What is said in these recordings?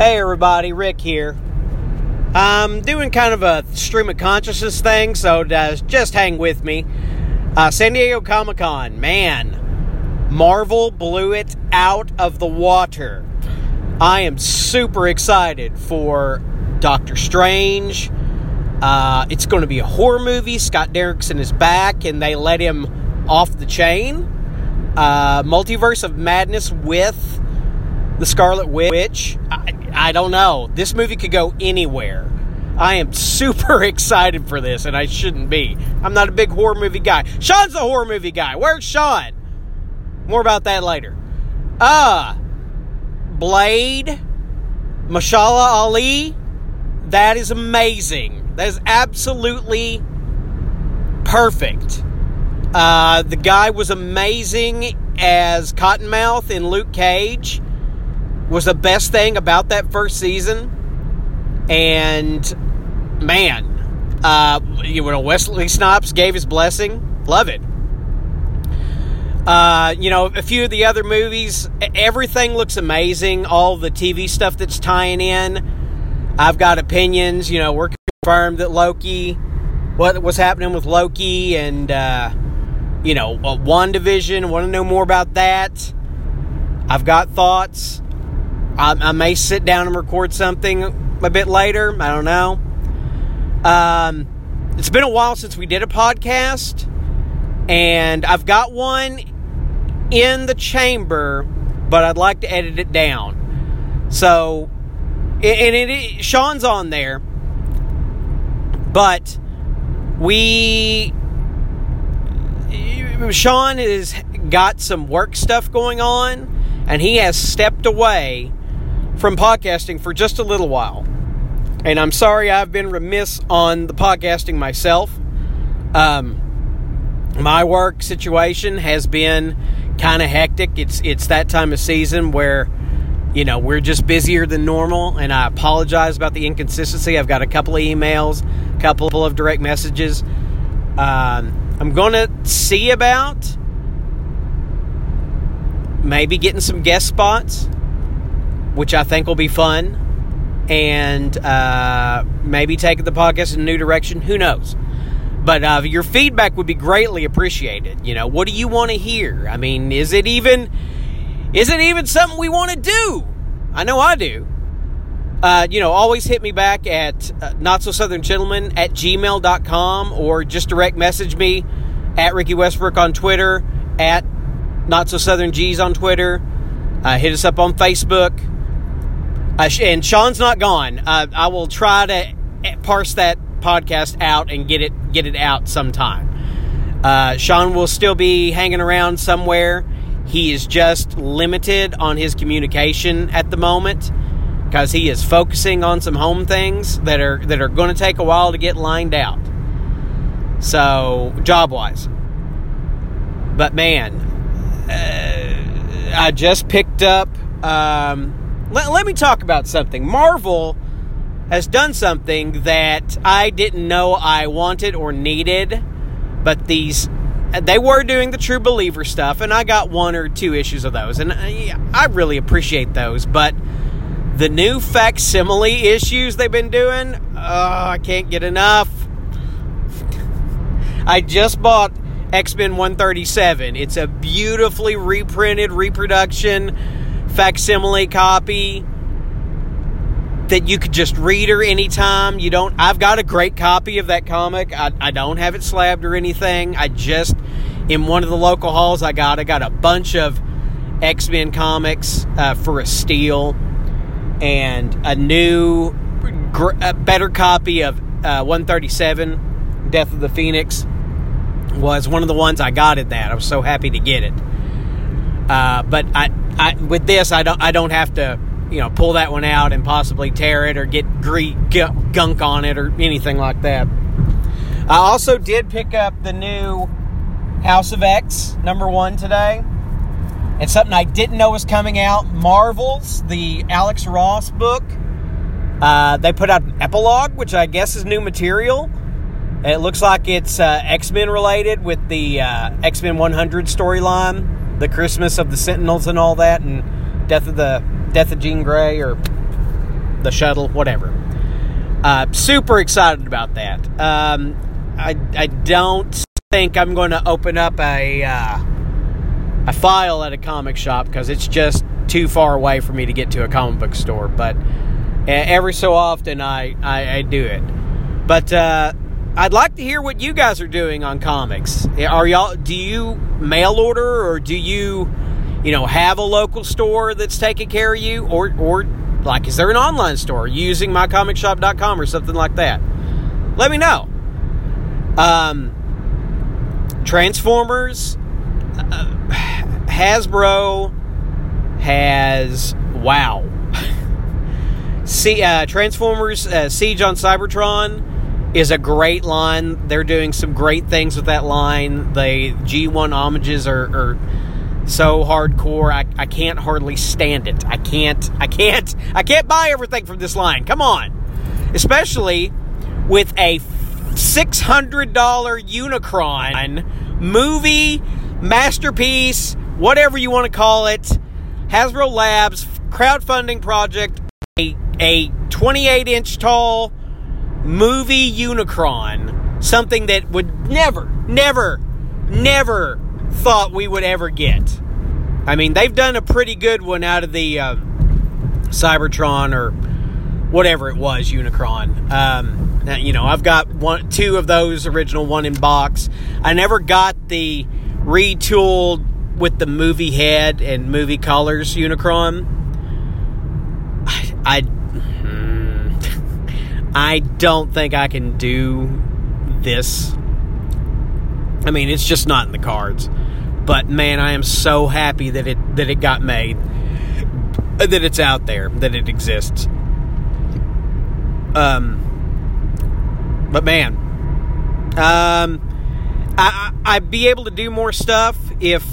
Hey everybody, Rick here. I'm doing kind of a stream of consciousness thing, so just hang with me. San Diego Comic-Con, man, Marvel blew it out of the water. I am super excited for Doctor Strange. It's going to be a horror movie. Scott Derrickson is back, and they let him off the chain. Multiverse of Madness with the Scarlet Witch. I don't know. This movie could go anywhere. I am super excited for this, and I shouldn't be. I'm not a big horror movie guy. Sean's the horror movie guy. Where's Sean? More about that later. Blade, Mashallah Ali, that is amazing. That is absolutely perfect. The guy was amazing as Cottonmouth in Luke Cage. Was the best thing about that first season. And, man, Wesley Snipes gave his blessing. Love it. A few of the other movies, everything looks amazing. All the TV stuff that's tying in. I've got opinions. We're confirmed that Loki, what was happening with Loki and, WandaVision. Want to know more about that. I've got thoughts. I may sit down and record something a bit later. I don't know. It's been a while since we did a podcast. And I've got one in the chamber, but I'd like to edit it down. So, Sean's on there. But Sean has got some work stuff going on. And he has stepped away from podcasting for just a little while. And I'm sorry I've been remiss on the podcasting myself. My work situation has been kind of hectic. It's that time of season where, we're just busier than normal. And I apologize about the inconsistency. I've got a couple of emails, a couple of direct messages. I'm going to see about maybe getting some guest spots, which I think will be fun, and maybe taking the podcast in a new direction. Who knows? But your feedback would be greatly appreciated. What do you want to hear? I mean, is it even something we want to do? I know I do. Always hit me back at notsoSouthernGentleman at gmail.com, or just direct message me at Ricky Westbrook on Twitter, at Not So Southern G's on Twitter. Hit us up on Facebook. And Sean's not gone. I will try to parse that podcast out and get it out sometime. Sean will still be hanging around somewhere. He is just limited on his communication at the moment because he is focusing on some home things that are going to take a while to get lined out. So, job-wise. But, man, I just picked up, let me talk about something. Marvel has done something that I didn't know I wanted or needed, but they were doing the True Believer stuff, and I got one or two issues of those, and I really appreciate those, but the new facsimile issues they've been doing, I can't get enough. I just bought X-Men 137. It's a beautifully reprinted reproduction facsimile copy that you could just read her anytime. I've got a great copy of that comic. I don't have it slabbed or anything. I just, in one of the local halls I got a bunch of X-Men comics for a steal, and a new, better copy of 137, Death of the Phoenix, was one of the ones I got at that. I was so happy to get it. But I with this, I don't have to, pull that one out and possibly tear it or get gunk on it or anything like that. I also did pick up the new House of X #1 today. It's something I didn't know was coming out. Marvel's, the Alex Ross book. They put out an epilogue, which I guess is new material. It looks like it's X-Men related, with the X-Men 100 storyline, the Christmas of the Sentinels and all that, and Death of Jean Grey, or the shuttle, whatever. Super excited about that. I don't think I'm going to open up a file at a comic shop because it's just too far away for me to get to a comic book store. But every so often I do it. But I'd like to hear what you guys are doing on comics. Do you mail order, or do you have a local store that's taking care of you, or like, is there an online store using mycomicshop.com or something like that? Let me know. Transformers, Hasbro has, wow. Transformers, Siege on Cybertron is a great line. They're doing some great things with that line. The G1 homages are so hardcore. I can't hardly stand it. I can't buy everything from this line. Come on. Especially with a $600 Unicron movie, masterpiece, whatever you want to call it, Hasbro Labs crowdfunding project, a 28-inch tall movie Unicron, something that would never thought we would ever get. I mean, they've done a pretty good one out of the Cybertron or whatever it was, Unicron. I've got two of those original, one in box. I never got the retooled with the movie head and movie colors Unicron. I don't think I can do this. I mean, it's just not in the cards. But man, I am so happy that it got made, that it's out there, that it exists. But man, I'd be able to do more stuff if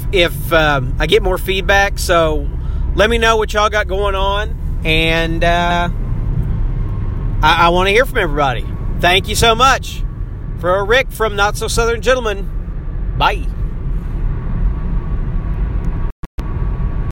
I get more feedback. So let me know what y'all got going on, and I want to hear from everybody. Thank you so much. For Rick from Not So Southern Gentleman, bye.